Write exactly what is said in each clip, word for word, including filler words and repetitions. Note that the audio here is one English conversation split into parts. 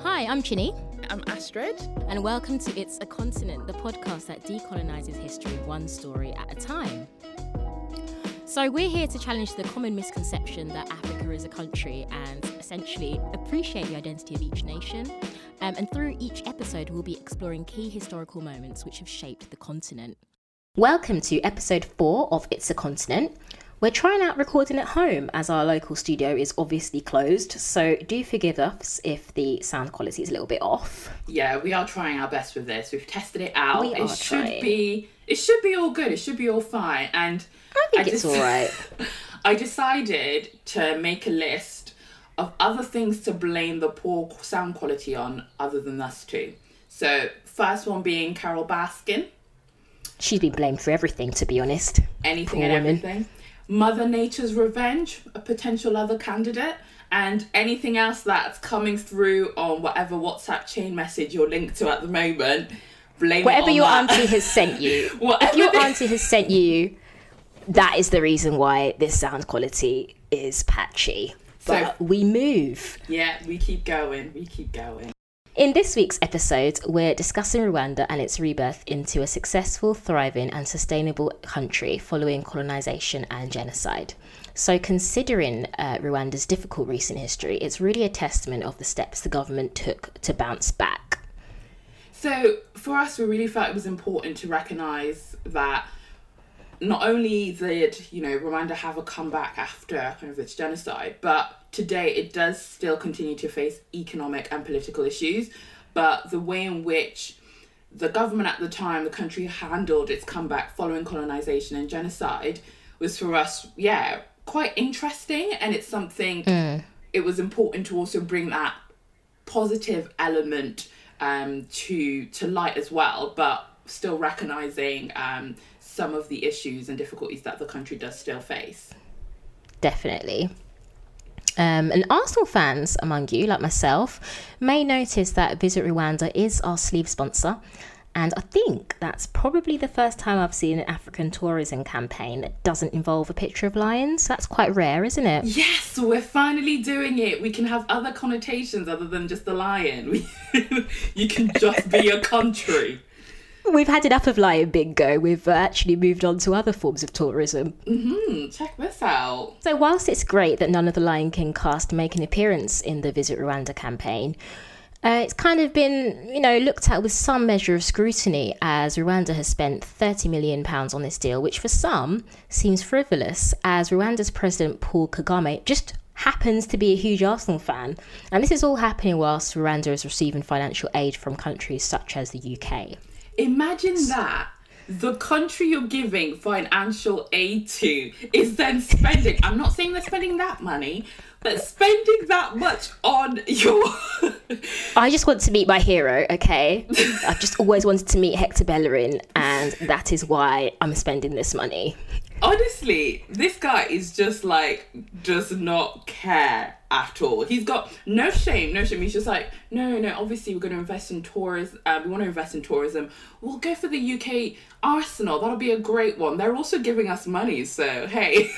Hi, I'm Chinny. I'm Astrid. And welcome to It's a Continent, the podcast that decolonises history one story at a time. So we're here to challenge the common misconception that Africa is a country and essentially appreciate the identity of each nation. Um, and through each episode, we'll be exploring key historical moments which have shaped the continent. Welcome to episode four of It's a Continent. We're trying out recording at home as our local studio is obviously closed, so do forgive us if the sound quality is a little bit off. Yeah, we are trying our best with this. We've tested it out. We are it should trying. be it should be all good. It should be all fine. And I think I it's just, all right. I decided to make a list of other things to blame the poor sound quality on other than us two. So first one being Carol Baskin. She's been blamed for everything, to be honest. Anything poor and woman. Everything. Mother Nature's Revenge, a potential other candidate, and anything else that's coming through on whatever WhatsApp chain message you're linked to at the moment. Blame whatever your that. auntie has sent you. Whatever if your this... auntie has sent you, that is the reason why this sound quality is patchy. But so, we move. Yeah, we keep going. We keep going. In this week's episode, we're discussing Rwanda and its rebirth into a successful, thriving and sustainable country following colonisation and genocide. So considering uh, Rwanda's difficult recent history, it's really a testament of the steps the government took to bounce back. So for us, we really felt it was important to recognise that not only did, you know, Rwanda have a comeback after kind of its genocide, but today, it does still continue to face economic and political issues, but the way in which the government at the time, the country handled its comeback following colonisation and genocide was for us, yeah, quite interesting. And it's something mm. it was important to also bring that positive element um, to, to light as well, but still recognising um, some of the issues and difficulties that the country does still face. Definitely. Um, and Arsenal fans among you, like myself, may notice that Visit Rwanda is our sleeve sponsor. And I think that's probably the first time I've seen an African tourism campaign that doesn't involve a picture of lions. That's quite rare, isn't it? Yes, we're finally doing it. We can have other connotations other than just the lion. You can just be a country. We've had enough of lion bingo. We've actually moved on to other forms of tourism. Mm-hmm. Check this out. So whilst it's great that none of the Lion King cast make an appearance in the Visit Rwanda campaign, uh, it's kind of been, you know, looked at with some measure of scrutiny as Rwanda has spent thirty million pounds on this deal, which for some seems frivolous as Rwanda's President Paul Kagame just happens to be a huge Arsenal fan. And this is all happening whilst Rwanda is receiving financial aid from countries such as the U K. Imagine that the country you're giving financial aid to is then spending, I'm not saying they're spending that money, but spending that much on your... I just want to meet my hero, okay? I've just always wanted to meet Hector Bellerin, and that is why I'm spending this money. Honestly, this guy is just like, does not care at all. He's got no shame, no shame. He's just like, no, no, obviously we're going to invest in tourism. Uh, we want to invest in tourism. We'll go for the U K Arsenal. That'll be a great one. They're also giving us money, so hey.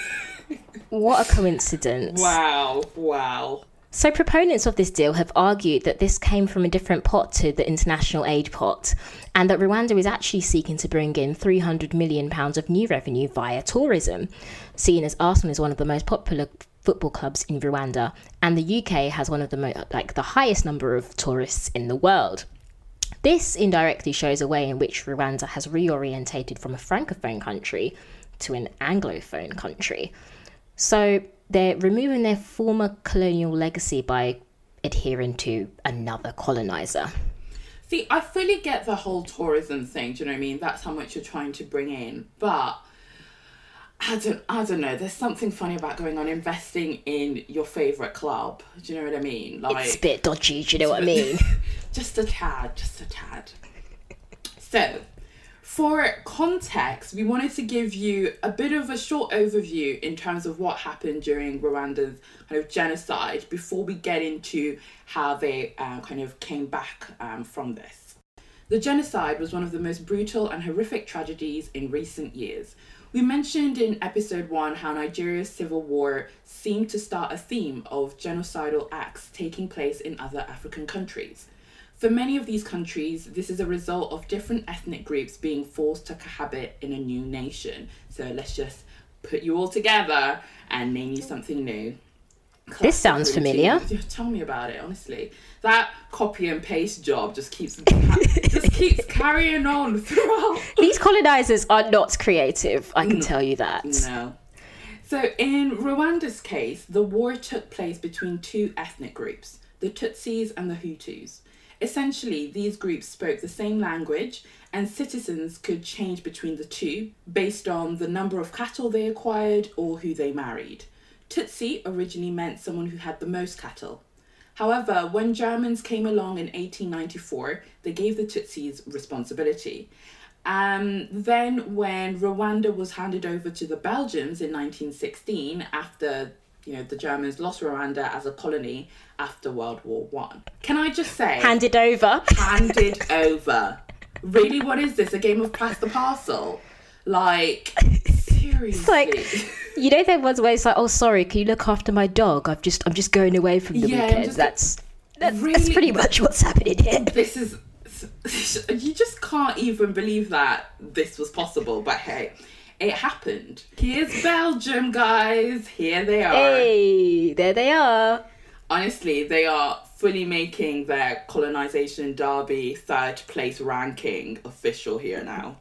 What a coincidence. Wow, wow. So proponents of this deal have argued that this came from a different pot to the international aid pot and that Rwanda is actually seeking to bring in three hundred million pounds of new revenue via tourism, seen as Arsenal is one of the most popular football clubs in Rwanda and the U K has one of the mo- like the highest number of tourists in the world. This indirectly shows a way in which Rwanda has reorientated from a francophone country to an anglophone country. So they're removing their former colonial legacy by adhering to another coloniser. See, I fully get the whole tourism thing, do you know what I mean? That's how much you're trying to bring in. But I don't, I don't know, there's something funny about going on investing in your favourite club. Do you know what I mean? Like, it's a bit dodgy, do you know what I mean? Just a tad, just a tad. So, for context, we wanted to give you a bit of a short overview in terms of what happened during Rwanda's kind of genocide before we get into how they uh, kind of came back um, from this. The genocide was one of the most brutal and horrific tragedies in recent years. We mentioned in episode one how Nigeria's civil war seemed to start a theme of genocidal acts taking place in other African countries. For many of these countries, this is a result of different ethnic groups being forced to cohabit in a new nation. So let's just put you all together and name you something new. Classic. This sounds familiar. Tell me about it, honestly. That copy and paste job just keeps just keeps carrying on throughout. These colonizers are not creative, I can no, tell you that. No. So in Rwanda's case, the war took place between two ethnic groups, the Tutsis and the Hutus. Essentially, these groups spoke the same language and citizens could change between the two based on the number of cattle they acquired or who they married. Tutsi originally meant someone who had the most cattle. However, when Germans came along in eighteen ninety-four, they gave the Tutsis responsibility. Um, then when Rwanda was handed over to the Belgians in nineteen sixteen, after you know, the Germans lost Rwanda as a colony after World War One. Can I just say... Handed over. Handed over. Really, what is this? A game of pass the parcel? Like, seriously. It's like, you know, there was where it's like, oh, sorry, can you look after my dog? I've just, I'm just going away from the yeah, weekend. Just, that's that's, really, that's pretty much what's happening here. This is... You just can't even believe that this was possible, but hey... It happened. Here's Belgium, guys. Here they are. Hey, there they are. Honestly, they are fully making their colonisation derby third place ranking official here now.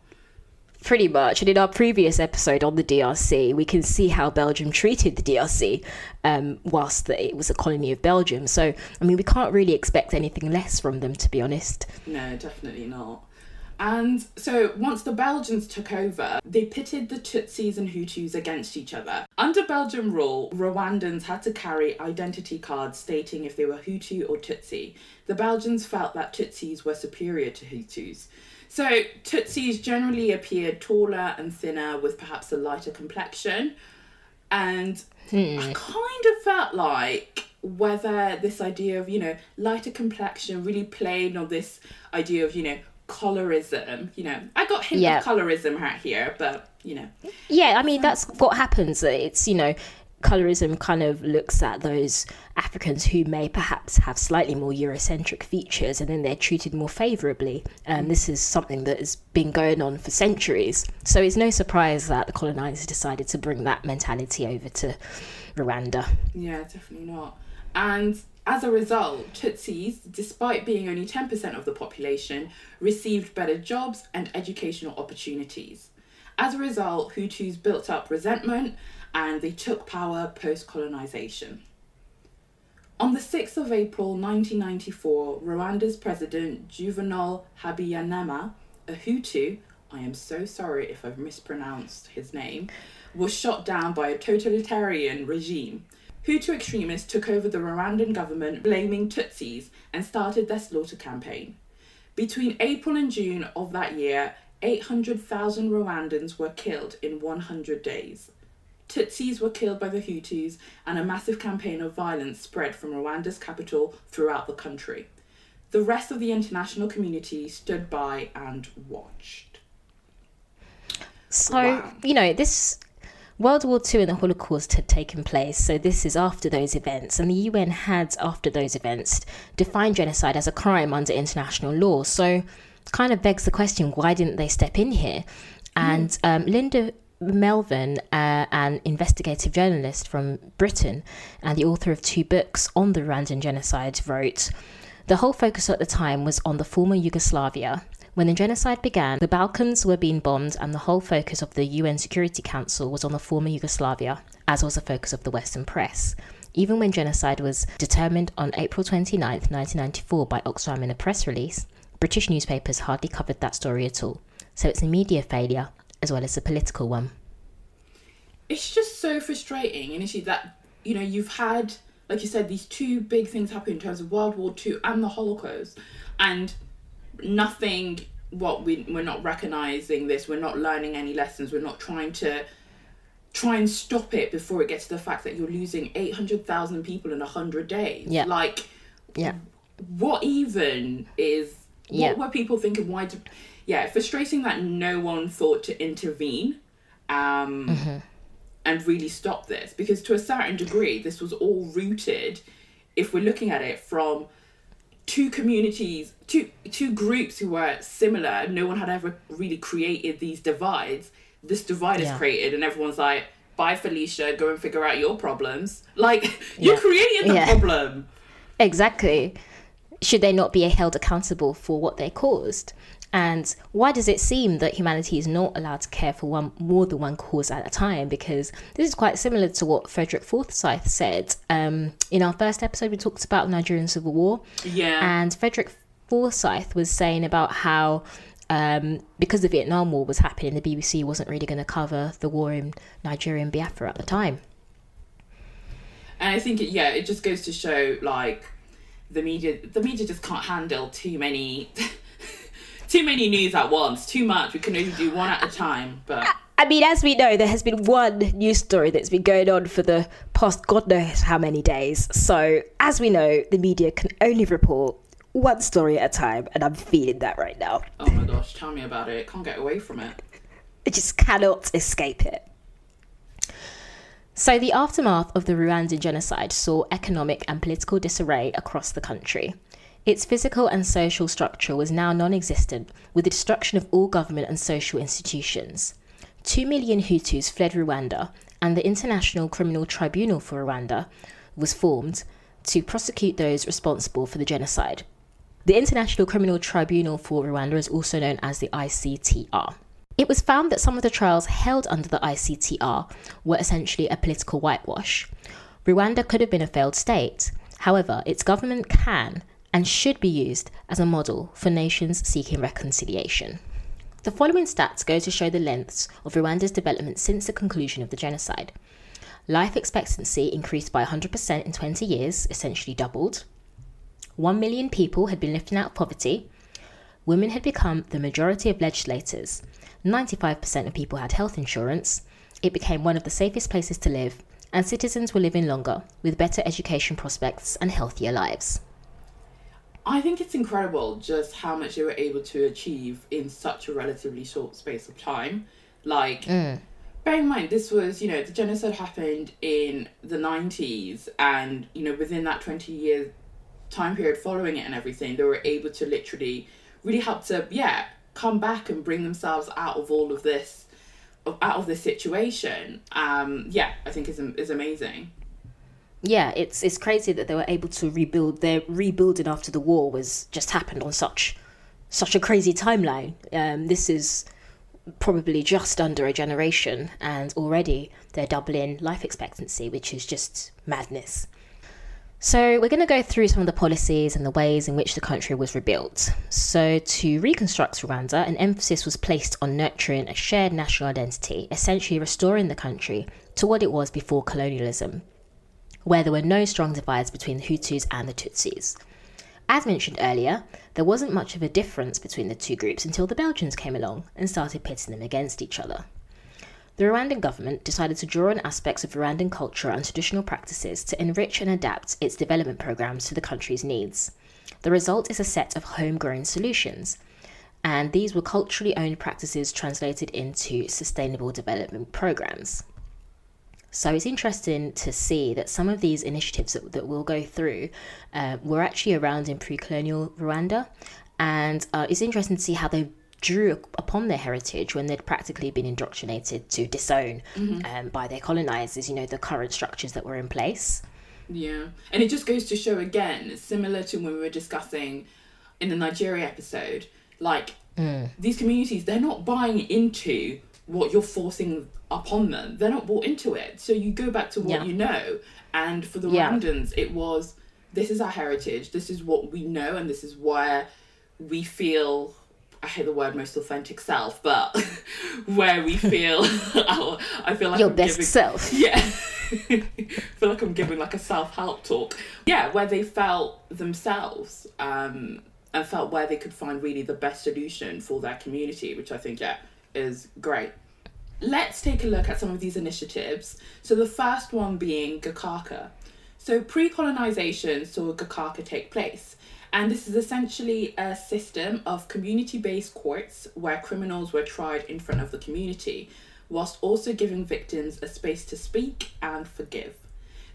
Pretty much. And in our previous episode on the D R C, we can see how Belgium treated the D R C um, whilst the, it was a colony of Belgium. So, I mean, we can't really expect anything less from them, to be honest. No, definitely not. And so once the Belgians took over, they pitted the Tutsis and Hutus against each other. Under Belgian rule, Rwandans had to carry identity cards stating if they were Hutu or Tutsi. The Belgians felt that Tutsis were superior to Hutus. So Tutsis generally appeared taller and thinner with perhaps a lighter complexion. And hmm. I kind of felt like... whether this idea of, you know, lighter complexion really played on this idea of, you know... colorism, you know, I got hint yeah. of colorism right here, but you know, yeah, I mean that's what happens. It's, you know, colorism kind of looks at those Africans who may perhaps have slightly more Eurocentric features, and then they're treated more favourably. And this is something that has been going on for centuries. So it's no surprise that the colonisers decided to bring that mentality over to Rwanda. Yeah, definitely not. And as a result, Tutsis, despite being only ten percent of the population, received better jobs and educational opportunities. As a result, Hutus built up resentment and they took power post-colonisation. On the sixth of April nineteen ninety-four, Rwanda's president, Juvenal Habyarimana, a Hutu, I am so sorry if I've mispronounced his name, was shot down by a totalitarian regime. Hutu extremists took over the Rwandan government, blaming Tutsis, and started their slaughter campaign. Between April and June of that year, eight hundred thousand Rwandans were killed in one hundred days. Tutsis were killed by the Hutus, and a massive campaign of violence spread from Rwanda's capital throughout the country. The rest of the international community stood by and watched. So, wow. you know, this... World War Two and the Holocaust had taken place, so this is after those events, and the U N had, after those events, defined genocide as a crime under international law. So kind of begs the question, why didn't they step in here? And mm. um, Linda Melvin, uh, an investigative journalist from Britain and the author of two books on the Rwandan genocide, wrote, "The whole focus at the time was on the former Yugoslavia. When the genocide began, the Balkans were being bombed and the whole focus of the U N Security Council was on the former Yugoslavia, as was the focus of the Western press. Even when genocide was determined on April twenty-ninth, nineteen ninety-four by Oxfam in a press release, British newspapers hardly covered that story at all. So it's a media failure as well as a political one." It's just so frustrating, initially, that, you know, you've had, like you said, these two big things happen in terms of World War Two and the Holocaust, and... nothing what we we're not recognizing this, we're not learning any lessons, we're not trying to try and stop it before it gets to the fact that you're losing eight hundred thousand people in one hundred days. Yeah. Like, yeah, what even is what yeah. were people thinking? Why do, yeah, frustrating that no one thought to intervene um, mm-hmm. and really stop this. Because to a certain degree, this was all rooted, if we're looking at it from two communities, two two groups who were similar. No one had ever really created these divides. This divide yeah. is created, and everyone's like, bye, Felicia, go and figure out your problems. Like, yeah. you created the yeah. problem. Exactly. Should they not be held accountable for what they caused? And why does it seem that humanity is not allowed to care for one more than one cause at a time? Because this is quite similar to what Frederick Forsyth said. Um, in our first episode, we talked about Nigerian Civil War. Yeah. And Frederick Forsyth was saying about how um, because the Vietnam War was happening, the B B C wasn't really going to cover the war in Nigeria and Biafra at the time. And I think, it, yeah, it just goes to show, like, the media, the media just can't handle too many... Too many news at once, too much. We can only do one at a time. But I mean, as we know, there has been one news story that's been going on for the past God knows how many days. So as we know, the media can only report one story at a time. And I'm feeling that right now. Oh my gosh, tell me about it. Can't get away from it. I just cannot escape it. So the aftermath of the Rwandan genocide saw economic and political disarray across the country. Its physical and social structure was now non-existent, with the destruction of all government and social institutions. Two million Hutus fled Rwanda, and the International Criminal Tribunal for Rwanda was formed to prosecute those responsible for the genocide. The International Criminal Tribunal for Rwanda is also known as the I C T R. It was found that some of the trials held under the I C T R were essentially a political whitewash. Rwanda could have been a failed state. However, its government can and should be used as a model for nations seeking reconciliation. The following stats go to show the lengths of Rwanda's development since the conclusion of the genocide. Life expectancy increased by one hundred percent in twenty years, essentially doubled. one million people had been lifted out of poverty. Women had become the majority of legislators. ninety-five percent of people had health insurance. It became one of the safest places to live, and citizens were living longer, with better education prospects and healthier lives. I think it's incredible just how much they were able to achieve in such a relatively short space of time. Like, mm. bear in mind, this was, you know, the genocide happened in the nineties, and, you know, within that twenty-year time period following it and everything, they were able to literally really help to, yeah, come back and bring themselves out of all of this, out of this situation. Um, yeah, I think is is amazing. Yeah, it's it's crazy that they were able to rebuild. Their rebuilding after the war was just happened on such such a crazy timeline. Um, this is probably just under a generation, and already they're doubling life expectancy, which is just madness. So we're going to go through some of the policies and the ways in which the country was rebuilt. So to reconstruct Rwanda, an emphasis was placed on nurturing a shared national identity, essentially restoring the country to what it was before colonialism, where there were no strong divides between the Hutus and the Tutsis. As mentioned earlier, there wasn't much of a difference between the two groups until the Belgians came along and started pitting them against each other. The Rwandan government decided to draw on aspects of Rwandan culture and traditional practices to enrich and adapt its development programs to the country's needs. The result is a set of homegrown solutions, and these were culturally owned practices translated into sustainable development programs. So it's interesting to see that some of these initiatives that, that we'll go through uh, were actually around in pre-colonial Rwanda. And uh, it's interesting to see how they drew upon their heritage when they'd practically been indoctrinated to disown mm-hmm. um, by their colonizers, you know, the current structures that were in place. Yeah. And it just goes to show again, similar to when we were discussing in the Nigeria episode, like mm. these communities, they're not buying into what you're forcing upon them. They're not bought into it. So you go back to what yeah. you know. And for the yeah. Rwandans, it was, this is our heritage. This is what we know. And this is where we feel, I hate the word most authentic self, but where we feel, our, I feel like Your I'm best giving, self. Yeah. I feel like I'm giving like a self-help talk. Yeah, where they felt themselves um, and felt where they could find really the best solution for their community, which I think, yeah, is great. Let's take a look at some of these initiatives. So the first one being Gacaca. So pre-colonization saw Gacaca take place, and this is essentially a system of community-based courts where criminals were tried in front of the community, whilst also giving victims a space to speak and forgive.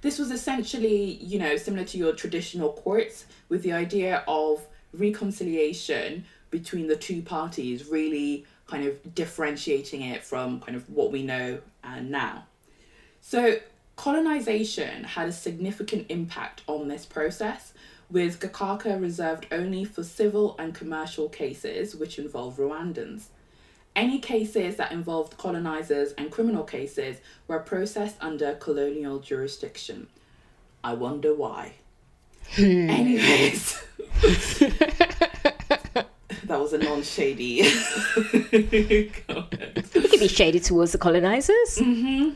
This was essentially, you know, similar to your traditional courts, with the idea of reconciliation between the two parties, really kind of differentiating it from kind of what we know uh, now. So colonization had a significant impact on this process, with Gacaca reserved only for civil and commercial cases which involve Rwandans. Any cases that involved colonizers and criminal cases were processed under colonial jurisdiction. I wonder why. Hmm. Anyways. That was a non-shady comment. You could be shady towards the colonizers. Mm-hmm.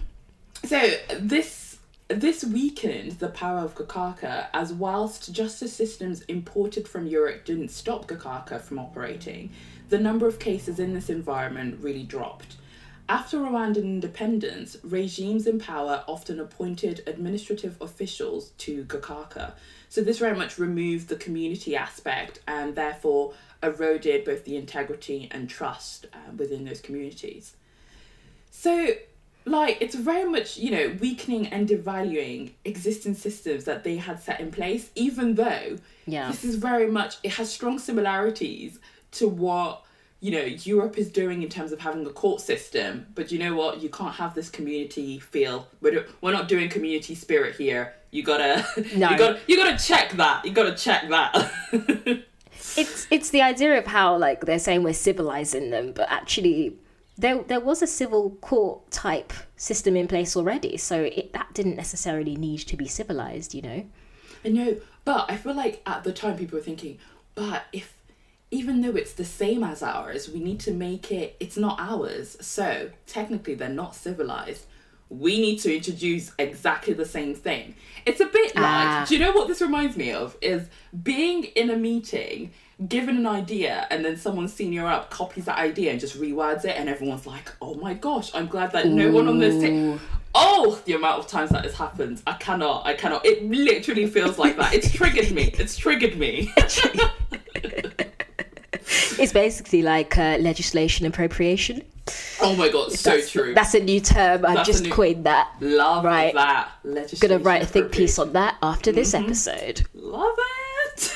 So this this weakened the power of Gacaca, as whilst justice systems imported from Europe didn't stop Gacaca from operating, the number of cases in this environment really dropped. After Rwandan independence, regimes in power often appointed administrative officials to Gacaca. So this very much removed the community aspect and therefore eroded both the integrity and trust uh, within those communities. So, like, it's very much, you know, weakening and devaluing existing systems that they had set in place, even though yeah. this is very much, it has strong similarities to what, you know, Europe is doing in terms of having a court system. But you know what? You can't have this community feel. We're, do- we're not doing community spirit here. You gotta, no. you gotta, you gotta check that. You gotta check that. It's it's the idea of how, like, they're saying we're civilizing them, but actually there there was a civil court type system in place already, so it, that didn't necessarily need to be civilized, you know. I know, but I feel like at the time people were thinking, but if even though it's the same as ours, we need to make it it's not ours, so technically they're not civilized. We need to introduce exactly the same thing. It's a bit like, ah. do you know what this reminds me of? Is being in a meeting, given an idea, and then someone senior up copies that idea and just rewords it, and everyone's like, oh my gosh, I'm glad that Ooh. no one on this team... Oh, the amount of times that has happened. I cannot, I cannot. It literally feels like that. It's triggered me. It's triggered me. It's basically like uh, legislation appropriation. Oh my god, so that's, true. That's a new term. I've just new... coined that. Love right. that. Legislation. Gonna write a think piece on that after mm-hmm. this episode. Love it!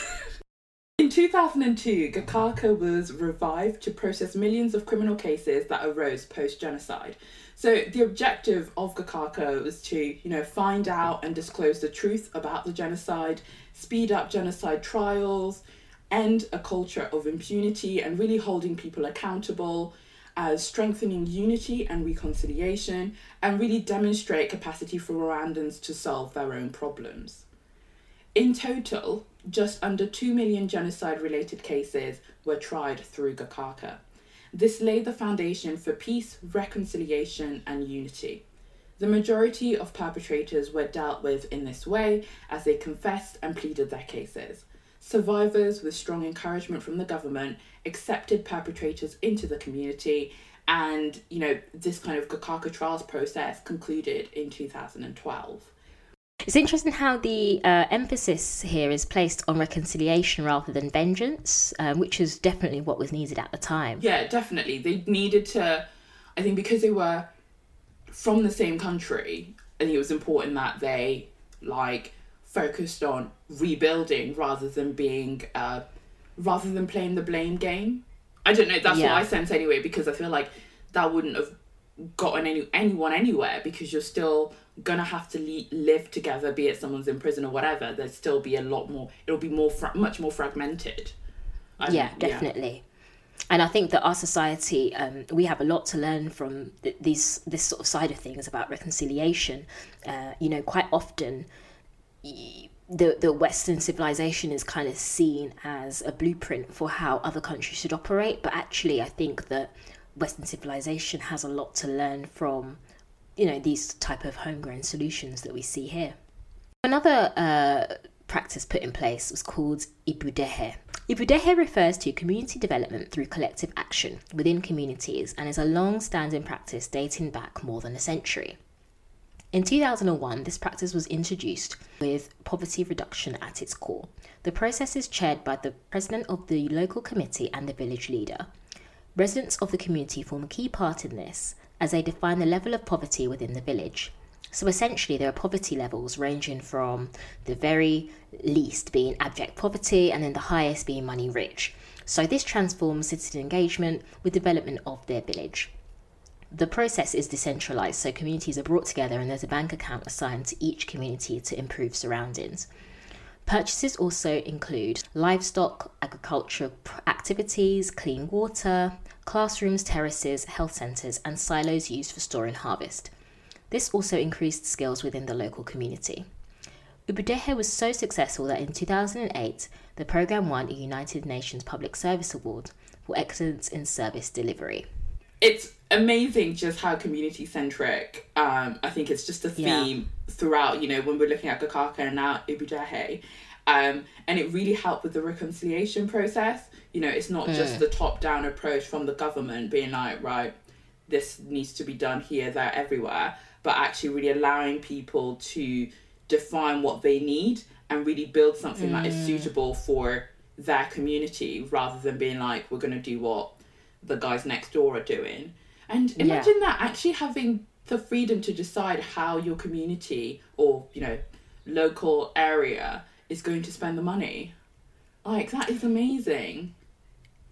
In two thousand two, Gacaca was revived to process millions of criminal cases that arose post-genocide. So the objective of Gacaca was to, you know, find out and disclose the truth about the genocide, speed up genocide trials, end a culture of impunity and really holding people accountable, as strengthening unity and reconciliation, and really demonstrate capacity for Rwandans to solve their own problems. In total, just under two million genocide-related cases were tried through Gacaca. This laid the foundation for peace, reconciliation, and unity. The majority of perpetrators were dealt with in this way as they confessed and pleaded their cases. Survivors, with strong encouragement from the government, accepted perpetrators into the community, and, you know, this kind of Gacaca trials process concluded in two thousand twelve. It's interesting how the uh, emphasis here is placed on reconciliation rather than vengeance, um, which is definitely what was needed at the time. Yeah, definitely. They needed to, I think, because they were from the same country, I think it was important that they, like, focused on rebuilding rather than being uh rather than playing the blame game. I don't know, that's yeah. what I sense anyway, because I feel like that wouldn't have gotten any anyone anywhere, because you're still gonna have to le- live together, be it someone's in prison or whatever. There'd still be a lot more, it'll be more fra- much more fragmented. I yeah think, definitely yeah. And I think that our society, um we have a lot to learn from th- these this sort of side of things about reconciliation. Uh you know, quite often the the Western civilization is kind of seen as a blueprint for how other countries should operate, but actually I think that Western civilization has a lot to learn from, you know, these type of homegrown solutions that we see here. Another uh, practice put in place was called Ubudehe. Ubudehe refers to community development through collective action within communities and is a long-standing practice dating back more than a century. In two thousand one, this practice was introduced with poverty reduction at its core. The process is chaired by the president of the local committee and the village leader. Residents of the community form a key part in this, as they define the level of poverty within the village. So essentially there are poverty levels ranging from the very least being abject poverty and then the highest being money rich. So this transforms citizen engagement with development of their village. The process is decentralised, so communities are brought together and there's a bank account assigned to each community to improve surroundings. Purchases also include livestock, agricultural activities, clean water, classrooms, terraces, health centres and silos used for storing harvest. This also increased skills within the local community. Ubudehe was so successful that in two thousand eight, the programme won a United Nations Public Service Award for excellence in service delivery. It's amazing just how community-centric, um, I think it's just a theme yeah. throughout, you know, when we're looking at Gacaca and now Ubudehe. Um, and it really helped with the reconciliation process. You know, it's not mm. just the top-down approach from the government being like, right, this needs to be done here, there, everywhere, but actually really allowing people to define what they need and really build something mm. that is suitable for their community rather than being like, we're going to do what the guys next door are doing. And imagine yeah. that actually having the freedom to decide how your community or, you know, local area is going to spend the money. Like, that is amazing.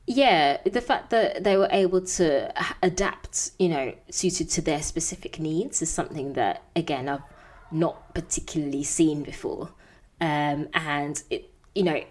Yeah, the fact that they were able to adapt, you know, suited to their specific needs is something that, again, I've not particularly seen before. Um, and, it, you know,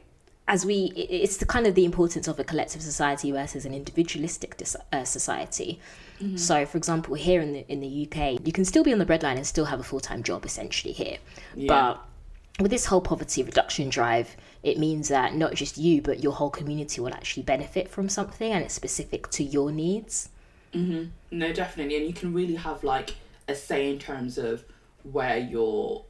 as we, it's the kind of the importance of a collective society versus an individualistic dis- uh, society. Mm-hmm. So, for example, here in the in the U K, you can still be on the breadline and still have a full-time job, essentially, here. Yeah. But with this whole poverty reduction drive, it means that not just you, but your whole community will actually benefit from something, and it's specific to your needs. Mm-hmm. No, definitely. And you can really have, like, a say in terms of where your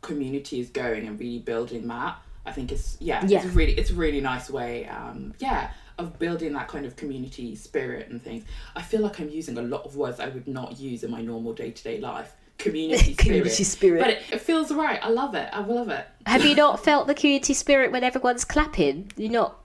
community is going and really building that. I think it's yeah, yeah, it's really it's a really nice way, um, yeah, of building that kind of community spirit and things. I feel like I'm using a lot of words I would not use in my normal day to day life. Community spirit, community spirit. But it, it feels right. I love it. I love it. Have you not felt the community spirit when everyone's clapping? You're not.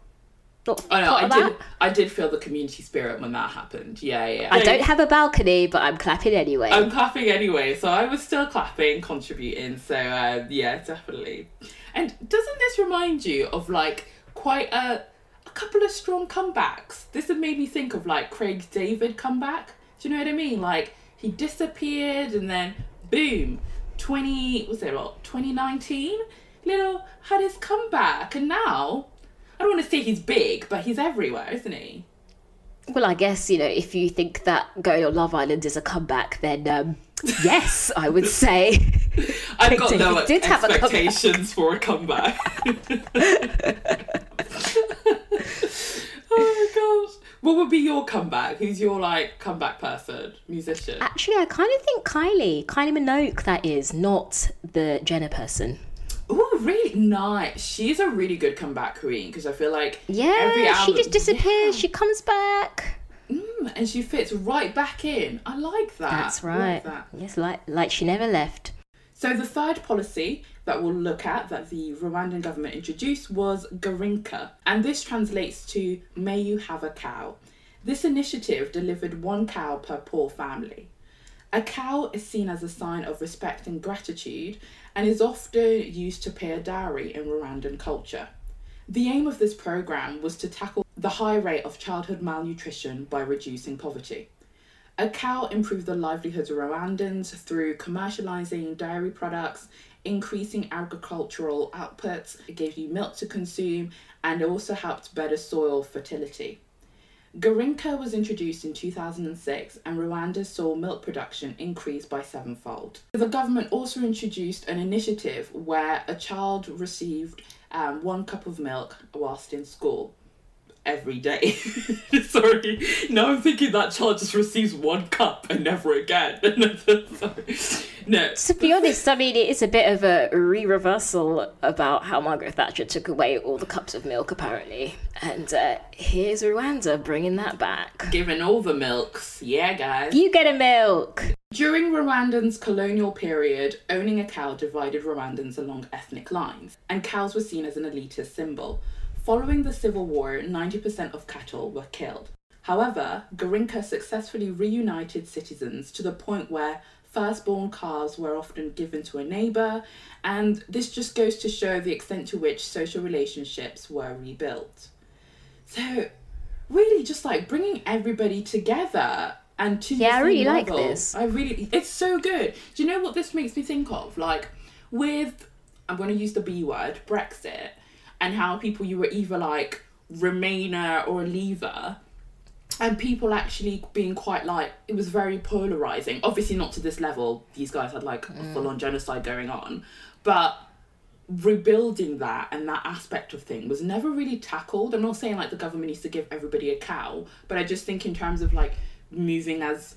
not oh no, I did. I did feel the community spirit when that happened. Yeah, yeah. I don't have a balcony, but I'm clapping anyway. I'm clapping anyway, so I was still clapping, contributing. So uh, yeah, definitely. And doesn't this remind you of, like, quite a a couple of strong comebacks? This had made me think of, like, Craig David comeback. Do you know what I mean? Like, he disappeared and then, boom, twenty was it what, twenty nineteen? Little had his comeback, and now, I don't want to say he's big, but he's everywhere, isn't he? Well, I guess, you know, if you think that going on Love Island is a comeback, then um, yes, I would say. I've got no expectations a for a comeback. Oh, my gosh. What would be your comeback? Who's your, like, comeback person, musician? Actually, I kind of think Kylie. Kylie Minogue, that is, not the Jenner person. Oh, really? Nice. She's a really good comeback queen, because I feel like yeah, every album... she just disappears. Yeah. She comes back. Mm, and she fits right back in. I like that. That's right. Like that. Yes, like, like she never left. So the third policy that we'll look at that the Rwandan government introduced was Girinka. And this translates to May You Have a Cow. This initiative delivered one cow per poor family. A cow is seen as a sign of respect and gratitude and is often used to pay a dowry in Rwandan culture. The aim of this programme was to tackle the high rate of childhood malnutrition by reducing poverty. A cow improved the livelihoods of Rwandans through commercialising dairy products, increasing agricultural outputs, it gave you milk to consume, and it also helped better soil fertility. Girinka was introduced in two thousand six and Rwanda saw milk production increase by sevenfold. The government also introduced an initiative where a child received um, one cup of milk whilst in school every day. Sorry, now I'm thinking that child just receives one cup and never again. No. To be honest, I mean, it is a bit of a re-reversal about how Margaret Thatcher took away all the cups of milk, apparently. And uh, here's Rwanda bringing that back. Giving all the milks. Yeah, guys. You get a milk. During Rwandan's colonial period, owning a cow divided Rwandans along ethnic lines, and cows were seen as an elitist symbol. Following the civil war, ninety percent of cattle were killed. However, Girinka successfully reunited citizens to the point where firstborn calves were often given to a neighbour, and this just goes to show the extent to which social relationships were rebuilt. So, really just like bringing everybody together and to yeah, I really like this. I really, it's so good. Do you know what this makes me think of? Like with, I'm going to use the B word, Brexit, and how people, you were either like Remainer or Leaver, and people actually being quite like, it was very polarising. Obviously not to this level. These guys had like mm. a full-on genocide going on. But rebuilding that and that aspect of thing was never really tackled. I'm not saying like the government needs to give everybody a cow, but I just think in terms of like moving as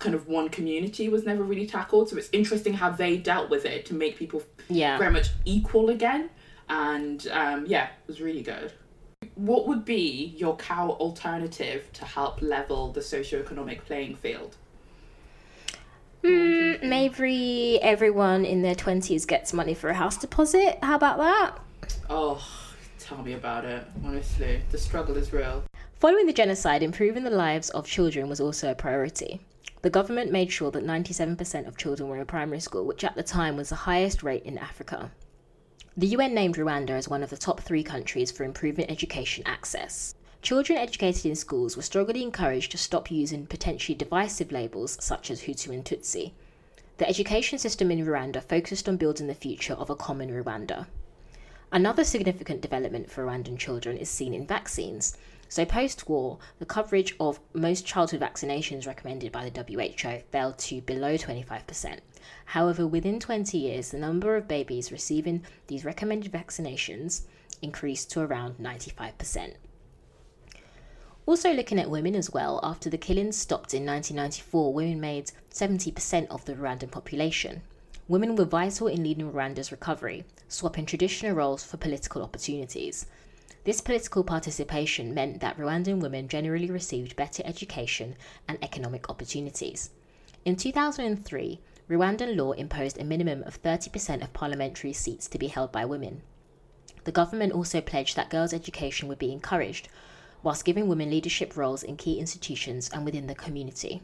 kind of one community was never really tackled. So it's interesting how they dealt with it to make people yeah. very much equal again. And um, yeah, it was really good. What would be your cow alternative to help level the socioeconomic playing field? Mm, maybe everyone in their twenties gets money for a house deposit. How about that? Oh, tell me about it. Honestly, the struggle is real. Following the genocide, improving the lives of children was also a priority. The government made sure that ninety-seven percent of children were in primary school, which at the time was the highest rate in Africa. The U N named Rwanda as one of the top three countries for improving education access. Children educated in schools were strongly encouraged to stop using potentially divisive labels such as Hutu and Tutsi. The education system in Rwanda focused on building the future of a common Rwanda. Another significant development for Rwandan children is seen in vaccines. So post-war, the coverage of most childhood vaccinations recommended by the W H O fell to below twenty-five percent. However, within twenty years, the number of babies receiving these recommended vaccinations increased to around ninety-five percent. Also looking at women as well, after the killings stopped in nineteen ninety-four, women made seventy percent of the Rwandan population. Women were vital in leading Rwanda's recovery, swapping traditional roles for political opportunities. This political participation meant that Rwandan women generally received better education and economic opportunities. In two thousand three, Rwandan law imposed a minimum of thirty percent of parliamentary seats to be held by women. The government also pledged that girls' education would be encouraged, whilst giving women leadership roles in key institutions and within the community.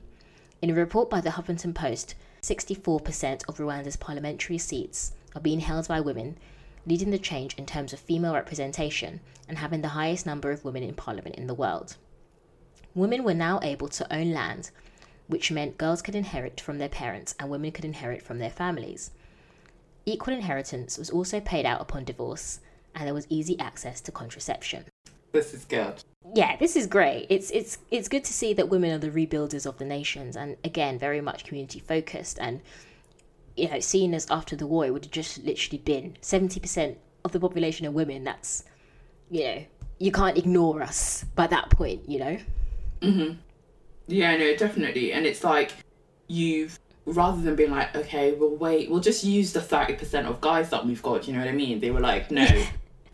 In a report by the Huffington Post, sixty-four percent of Rwanda's parliamentary seats are being held by women, leading the change in terms of female representation and having the highest number of women in parliament in the world. Women were now able to own land, which meant girls could inherit from their parents and women could inherit from their families. Equal inheritance was also paid out upon divorce, and there was easy access to contraception. This is good. Yeah, this is great. It's it's it's good to see that women are the rebuilders of the nations, and again, very much community focused. And you know, seeing as after the war, it would have just literally been seventy percent of the population are women. That's, you know, you can't ignore us by that point, you know? Mm-hmm. Yeah, no, definitely. And it's like, you've, rather than being like, okay, we'll wait, we'll just use the thirty percent of guys that we've got, you know what I mean? They were like, no,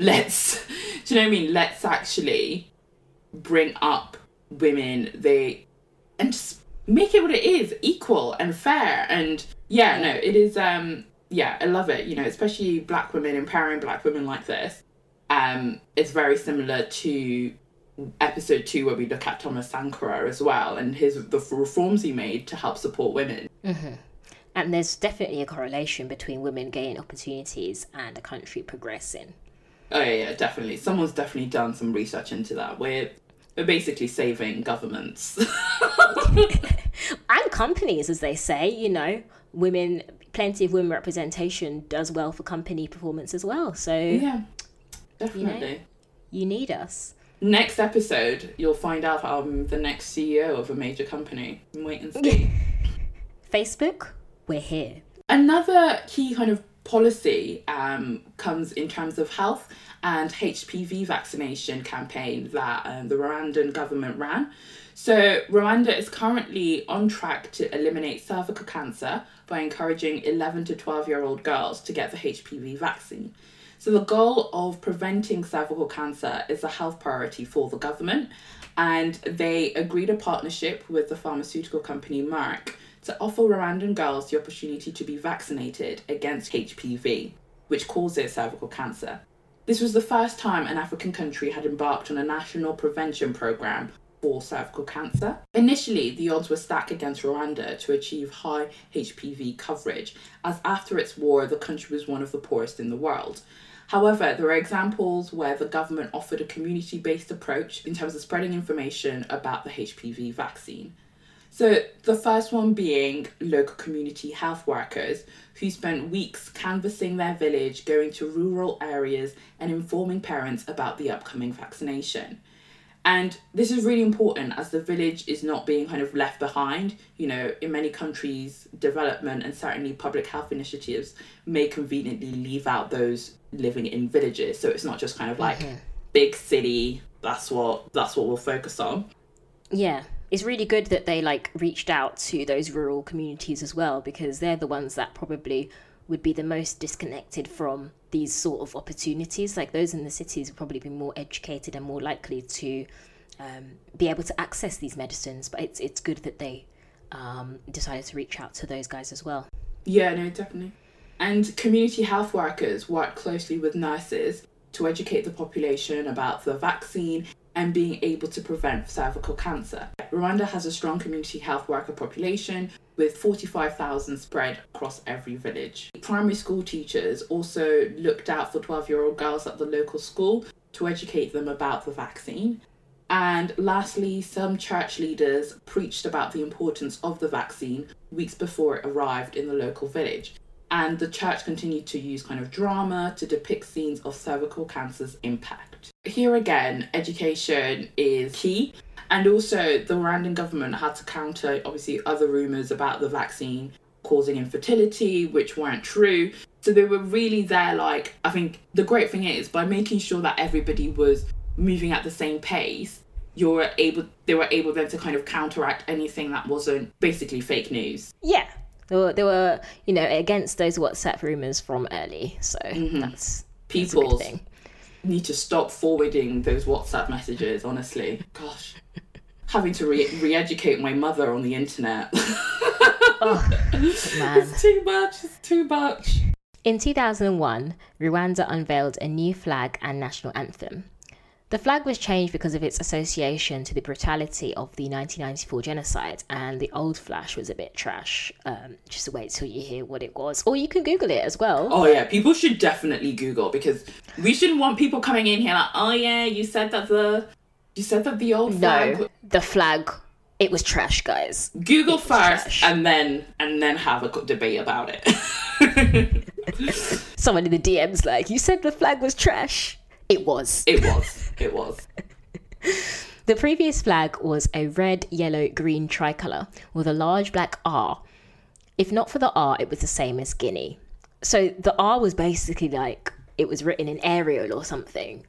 let's, do you know what I mean? Let's actually bring up women, they, and just make it what it is, equal and fair. And yeah, no, it is, um, yeah, I love it, you know, especially black women, empowering black women like this. Um, it's very similar to episode two where we look at Thomas Sankara as well and his the reforms he made to help support women. Mm-hmm. And there's definitely a correlation between women gaining opportunities and a country progressing. Oh yeah, yeah, definitely. Someone's definitely done some research into that. We're, we're basically saving governments. And companies, as they say, you know, women, plenty of women representation does well for company performance as well. So yeah, definitely. You know, you need us. Next episode, you'll find out how I'm the next C E O of a major company. Wait and see. Facebook, we're here. Another key kind of policy um, comes in terms of health and H P V vaccination campaign that um, the Rwandan government ran. So Rwanda is currently on track to eliminate cervical cancer by encouraging eleven to twelve year old girls to get the H P V vaccine. So the goal of preventing cervical cancer is a health priority for the government, and they agreed a partnership with the pharmaceutical company Merck to offer Rwandan girls the opportunity to be vaccinated against H P V, which causes cervical cancer. This was the first time an African country had embarked on a national prevention program for cervical cancer. Initially, the odds were stacked against Rwanda to achieve high H P V coverage, as after its war, the country was one of the poorest in the world. However, there are examples where the government offered a community-based approach in terms of spreading information about the H P V vaccine. So the first one being local community health workers who spent weeks canvassing their village, going to rural areas and informing parents about the upcoming vaccination. And this is really important as the village is not being kind of left behind. You know, in many countries, development and certainly public health initiatives may conveniently leave out those living in villages. So it's not just kind of like mm-hmm. big city, that's what that's what we'll focus on. Yeah. It's really good that they like reached out to those rural communities as well, because they're the ones that probably would be the most disconnected from these sort of opportunities. Like those in the cities would probably be more educated and more likely to um, be able to access these medicines. But it's it's good that they um, decided to reach out to those guys as well. Yeah, no, definitely. And community health workers work closely with nurses to educate the population about the vaccine and being able to prevent cervical cancer. Rwanda has a strong community health worker population with forty-five thousand spread across every village. Primary school teachers also looked out for twelve-year-old girls at the local school to educate them about the vaccine. And lastly, some church leaders preached about the importance of the vaccine weeks before it arrived in the local village. And the church continued to use kind of drama to depict scenes of cervical cancer's impact. Here again, education is key. And also the Rwandan government had to counter, obviously, other rumours about the vaccine causing infertility, which weren't true. So they were really there, like, I think the great thing is by making sure that everybody was moving at the same pace, you're able, they were able then to kind of counteract anything that wasn't basically fake news. Yeah. They were, they were, you know, against those WhatsApp rumours from early, so mm-hmm. that's, that's a good thing. People need to stop forwarding those WhatsApp messages, honestly. Gosh, having to re- re-educate my mother on the internet. Oh, man. It's too much, it's too much. In two thousand one, Rwanda unveiled a new flag and national anthem. The flag was changed because of its association to the brutality of the nineteen ninety-four genocide, and the old flag was a bit trash. Um, just wait till you hear what it was. Or you can Google it as well. Oh yeah, people should definitely Google, because we shouldn't want people coming in here like, oh yeah, you said that the you said that the old flag. No, the flag, it was trash, guys. Google first trash. and then and then have a debate about it. Someone in the D Ms like, you said the flag was trash. It was. It was. It was. The previous flag was a red, yellow, green tricolour with a large black R. If not for the R, it was the same as Guinea. So the R was basically like it was written in Arial or something.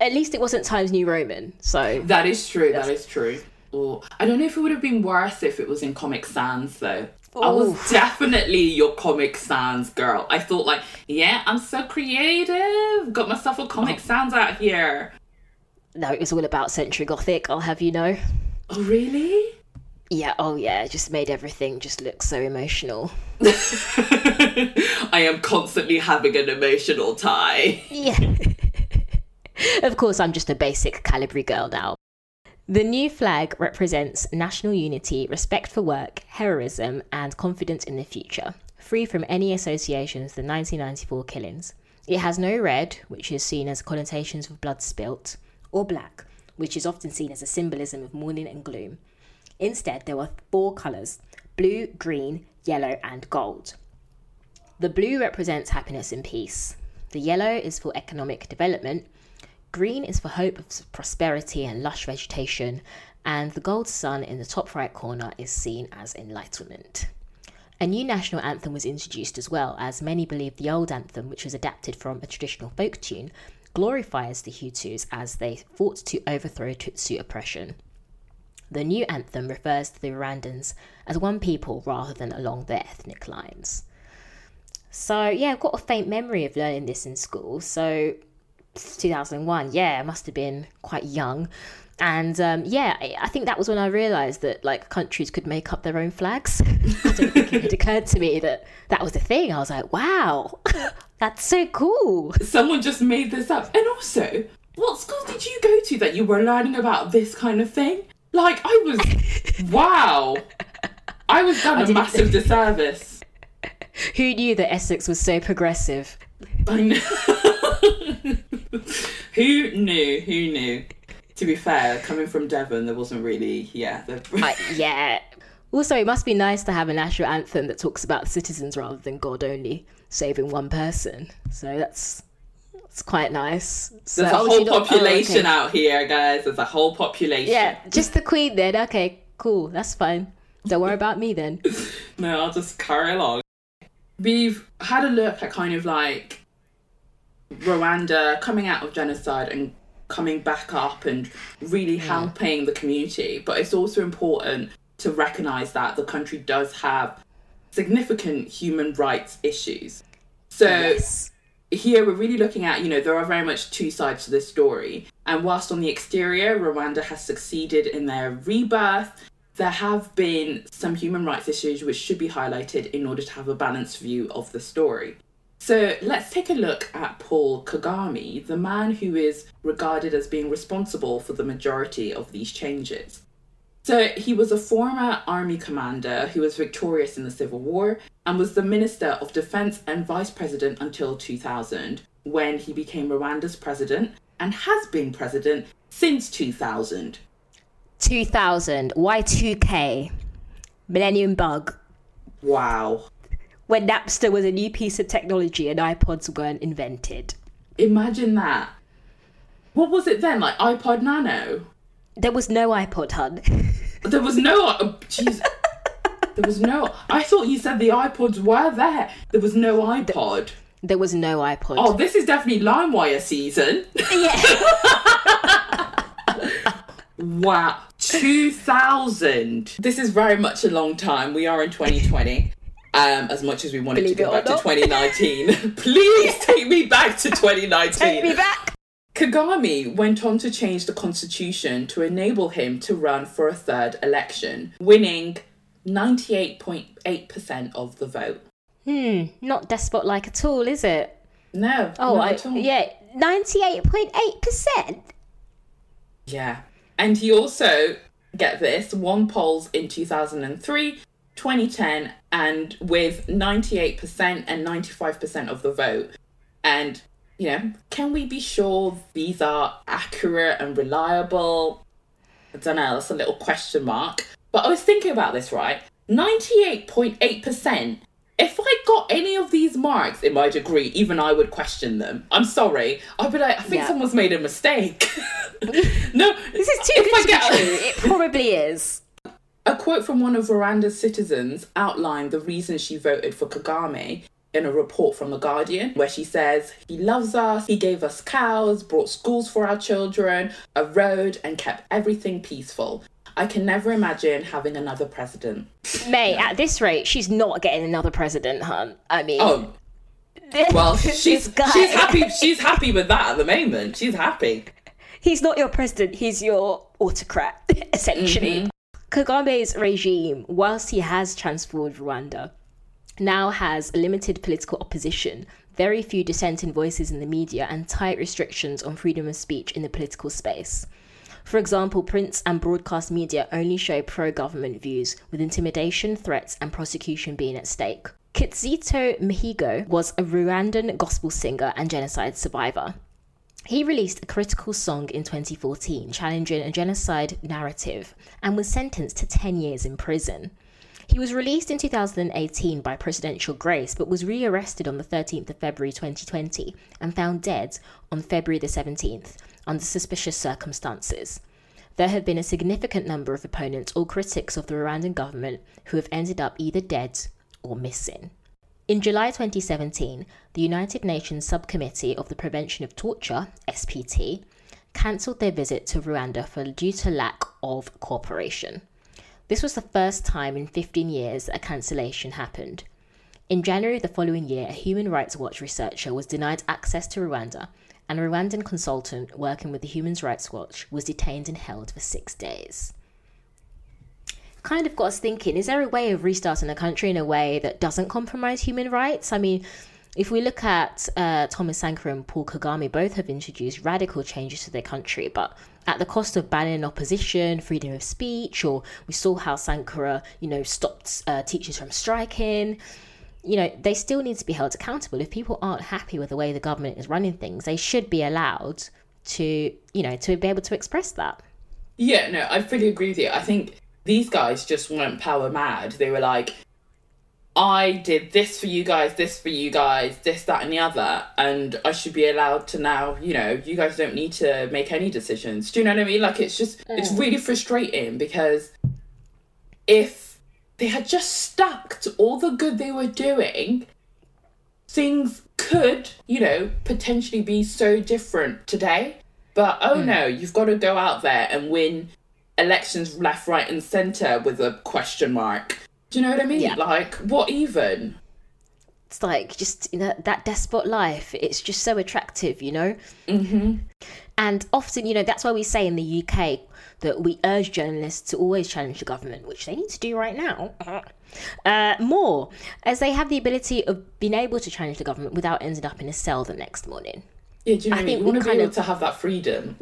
At least it wasn't Times New Roman. So that is true. That is true. Or I don't know if it would have been worse if it was in Comic Sans though. Ooh. I was definitely your Comic Sans girl. I thought like, yeah, I'm so creative. Got myself a Comic oh. Sans out here. No, it was all about Century Gothic, I'll have you know. Oh, really? Yeah, oh yeah. Just made everything just look so emotional. I am constantly having an emotional tie. Yeah. Of course, I'm just a basic Calibri girl now. The new flag represents national unity, respect for work, heroism, and confidence in the future, free from any associations to the nineteen ninety-four killings. It has no red, which is seen as connotations of blood spilt, or black, which is often seen as a symbolism of mourning and gloom. Instead, there are four colours: blue, green, yellow, and gold. The blue represents happiness and peace. The yellow is for economic development. Green is for hope of prosperity and lush vegetation, and the gold sun in the top right corner is seen as enlightenment. A new national anthem was introduced as well, as many believe the old anthem, which was adapted from a traditional folk tune, glorifies the Hutus as they fought to overthrow Tutsi oppression. The new anthem refers to the Rwandans as one people rather than along their ethnic lines. So yeah, I've got a faint memory of learning this in school, so two thousand one, yeah, I must have been quite young. And um, yeah, I think that was when I realised that like countries could make up their own flags. I don't think it had occurred to me that that was a thing. I was like, wow, that's so cool. Someone just made this up. And also, what school did you go to that you were learning about this kind of thing? Like, I was... wow. I was done I a massive think... disservice. Who knew that Essex was so progressive? I know. Who knew? Who knew? To be fair, coming from Devon, there wasn't really... Yeah. There... I, yeah. Also, it must be nice to have a national anthem that talks about citizens rather than God only saving one person. So that's... It's quite nice. So there's a whole population oh, okay. out here, guys. There's a whole population. Yeah, just the Queen then. Okay, cool. That's fine. Don't worry about me then. No, I'll just carry along. We've had a look at kind of like Rwanda coming out of genocide and coming back up and really yeah. helping the community. But it's also important to recognise that the country does have significant human rights issues. So... Yes. Here we're really looking at, you know, there are very much two sides to this story. And whilst on the exterior, Rwanda has succeeded in their rebirth, there have been some human rights issues which should be highlighted in order to have a balanced view of the story. So let's take a look at Paul Kagame, the man who is regarded as being responsible for the majority of these changes. So he was a former army commander who was victorious in the Civil War and was the Minister of Defence and Vice President until two thousand, when he became Rwanda's president and has been president since two thousand. two thousand. Y two K. Millennium bug. Wow. When Napster was a new piece of technology and iPods weren't invented. Imagine that. What was it then? Like iPod Nano? There was no iPod, hun. There was no... Oh, geez. There was no... I thought you said the iPods were there. There was no iPod. There was no iPod. Oh, this is definitely LimeWire season. Yeah. Wow. two thousand. This is very much a long time. We are in twenty twenty. Um, as much as we wanted Believe to go back not. to twenty nineteen. Please take me back to twenty nineteen. Take me back. Kagame went on to change the constitution to enable him to run for a third election, winning ninety-eight point eight percent of the vote. Hmm, not despot-like at all, is it? No, oh, not I, at all. Yeah, ninety-eight point eight percent? Yeah. And he also, get this, won polls in two thousand three, twenty ten, and with ninety-eight percent and ninety-five percent of the vote. And... You know, can we be sure these are accurate and reliable? I don't know, that's a little question mark. But I was thinking about this, right? ninety-eight point eight percent. If I got any of these marks in my degree, even I would question them. I'm sorry. I'd be like, I think yeah. someone's made a mistake. No, this is too good to get... be true. It probably is. A quote from one of Rwanda's citizens outlined the reason she voted for Kagame in a report from The Guardian, where she says, he loves us, he gave us cows, brought schools for our children, a road, and kept everything peaceful. I can never imagine having another president. Mate, yeah. At this rate, she's not getting another president, hun. I mean... Oh, this, well, she's, guy. she's happy She's happy with that at the moment. She's happy. He's not your president, he's your autocrat, essentially. Mm-hmm. Kagame's regime, whilst he has transformed Rwanda, now has limited political opposition, very few dissenting voices in the media, and tight restrictions on freedom of speech in the political space. For example, print and broadcast media only show pro-government views, with intimidation, threats, and prosecution being at stake. Kizito Mihigo was a Rwandan gospel singer and genocide survivor. He released a critical song in twenty fourteen challenging a genocide narrative and was sentenced to ten years in prison. He was released in two thousand eighteen by presidential grace, but was rearrested on the thirteenth of February twenty twenty and found dead on February the seventeenth under suspicious circumstances. There have been a significant number of opponents or critics of the Rwandan government who have ended up either dead or missing. In July twenty seventeen, the United Nations Subcommittee of the Prevention of Torture, S P T, cancelled their visit to Rwanda for due to lack of cooperation. This was the first time in fifteen years that a cancellation happened. In January the following year, a Human Rights Watch researcher was denied access to Rwanda, and a Rwandan consultant working with the Human Rights Watch was detained and held for six days. Kind of got us thinking, is there a way of restarting a country in a way that doesn't compromise human rights? I mean, If we look at uh, Thomas Sankara and Paul Kagame, both have introduced radical changes to their country, but at the cost of banning opposition, freedom of speech, or we saw how Sankara, you know, stopped uh, teachers from striking. You know, they still need to be held accountable. If people aren't happy with the way the government is running things, they should be allowed to, you know, to be able to express that. Yeah, no, I fully agree with you. I think these guys just weren't power mad. They were like, I did this for you guys, this for you guys, this, that and the other, and I should be allowed to now, you know, you guys don't need to make any decisions. Do you know what I mean? Like, it's just, it's really frustrating because if they had just stuck to all the good they were doing, things could, you know, potentially be so different today. But, oh mm. no, you've got to go out there and win elections left, right and centre with a question mark. Do you know what I mean? Yeah. Like, what even? It's like, just, you know, that despot life, it's just so attractive, you know? Mm-hmm. And often, you know, that's why we say in the U K that we urge journalists to always challenge the government, which they need to do right now, uh, more, as they have the ability of being able to challenge the government without ending up in a cell the next morning. Yeah, do you know I what I mean? You want to be able of, to have that freedom.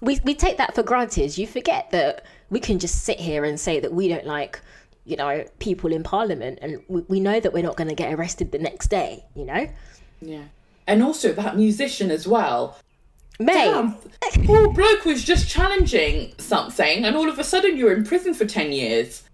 we we take that for granted. You forget that we can just sit here and say that we don't like, you know, people in Parliament, and we, we know that we're not going to get arrested the next day, you know? Yeah. And also that musician as well. Mate. Damn, poor bloke was just challenging something and all of a sudden you're in prison for ten years.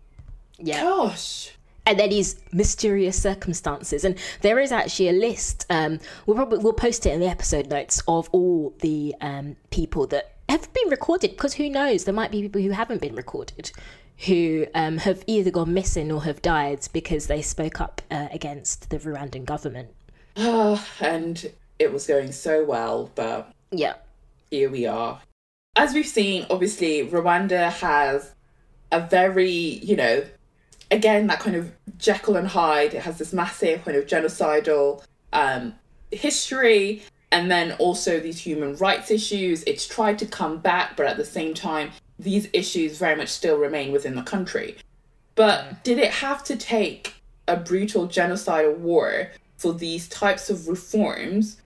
Yeah. Gosh. And then these mysterious circumstances. And there is actually a list, um, we'll probably we'll post it in the episode notes, of all the um, people that have been recorded, because who knows, there might be people who haven't been recorded, who um, have either gone missing or have died because they spoke up uh, against the Rwandan government. Oh, and it was going so well, but yeah, here we are. As we've seen, obviously, Rwanda has a very, you know, again, that kind of Jekyll and Hyde. It has this massive kind of genocidal um, history, and then also these human rights issues. It's tried to come back, but at the same time, these issues very much still remain within the country. But did it have to take a brutal genocidal war for these types of reforms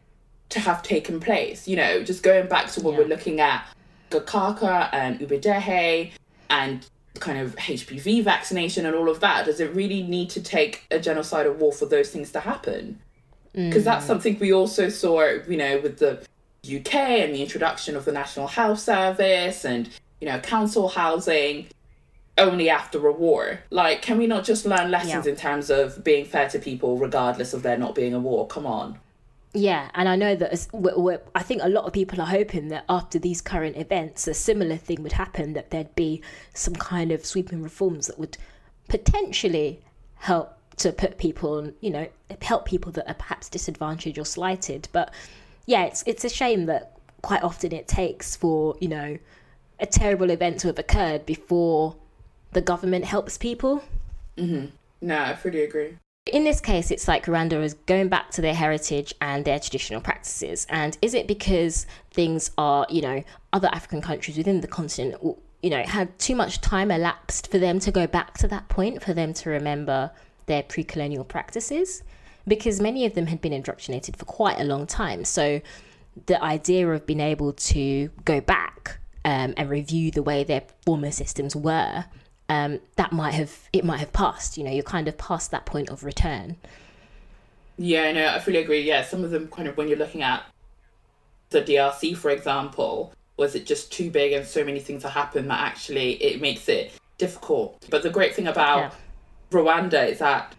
to have taken place? You know, just going back to what yeah. we're looking at, Gacaca and Ubudehe and kind of H P V vaccination and all of that, does it really need to take a genocidal war for those things to happen? Because mm. that's something we also saw, you know, with the U K and the introduction of the National Health Service and, you know, council housing only after a war. Like, can we not just learn lessons yeah. in terms of being fair to people regardless of there not being a war? Come on. Yeah, and I know that as we're, we're, I think a lot of people are hoping that after these current events, a similar thing would happen, that there'd be some kind of sweeping reforms that would potentially help to put people on, you know, help people that are perhaps disadvantaged or slighted. But yeah, it's it's a shame that quite often it takes for, you know, a terrible event to have occurred before the government helps people. Mm-hmm. No, I fully agree. In this case, it's like Rwanda is going back to their heritage and their traditional practices. And is it because things are, you know, other African countries within the continent, you know, had too much time elapsed for them to go back to that point, for them to remember their pre-colonial practices? Because many of them had been indoctrinated for quite a long time. So the idea of being able to go back um, and review the way their former systems were, Um, that might have, it might have passed, you know, you're kind of past that point of return. Yeah, no, I fully agree. Yeah, some of them kind of, when you're looking at the D R C, for example, was it just too big and so many things have happened that actually it makes it difficult. But the great thing about yeah. Rwanda is that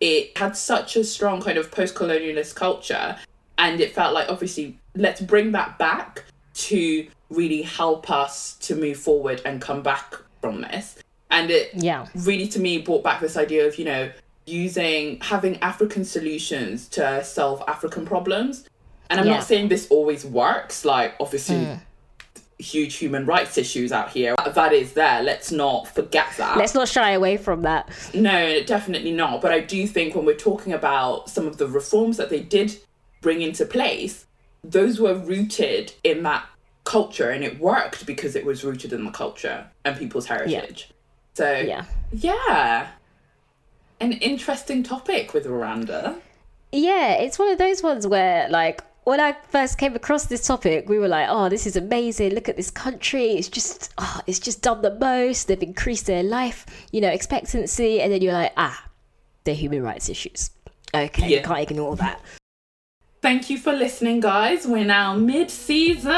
it had such a strong kind of post-colonialist culture, and it felt like, obviously, let's bring that back to really help us to move forward and come back from this. And it yeah. really, to me, brought back this idea of, you know, using, having African solutions to solve African problems. And I'm yeah. not saying this always works. Like, obviously, mm. huge human rights issues out here. That is there. Let's not forget that. Let's not shy away from that. No, definitely not. But I do think when we're talking about some of the reforms that they did bring into place, those were rooted in that culture. And it worked because it was rooted in the culture and people's heritage. Yeah. So, yeah. yeah, an interesting topic with Rwanda. yeah, it's one of those ones where, like, when I first came across this topic, we were like, oh, this is amazing. Look at this country. It's just, oh, it's just done the most. They've increased their life, you know, expectancy. And then you're like, ah, they're human rights issues. Okay, yeah. You can't ignore that. Thank you for listening, guys. We're now mid-season.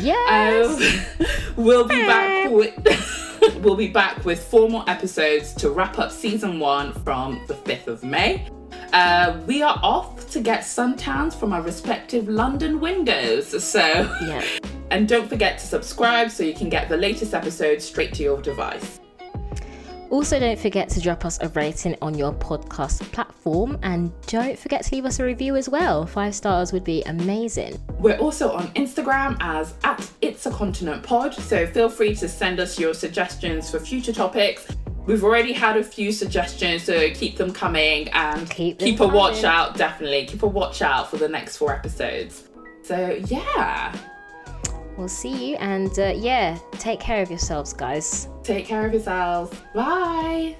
Yes. Um, we'll be back with we'll be back with four more episodes to wrap up season one from the fifth of May. Uh, we are off to get suntans from our respective London windows. So, yeah. And don't forget to subscribe so you can get the latest episodes straight to your device. Also, don't forget to drop us a rating on your podcast platform, and don't forget to leave us a review as well. Five stars would be amazing. We're also on Instagram as at It's a Continent Pod, so feel free to send us your suggestions for future topics. We've already had a few suggestions, so keep them coming, and keep, keep a watch out, definitely. Keep a watch out for the next four episodes. So, yeah. We'll see you, and uh, yeah, take care of yourselves, guys. Take care of yourselves. Bye.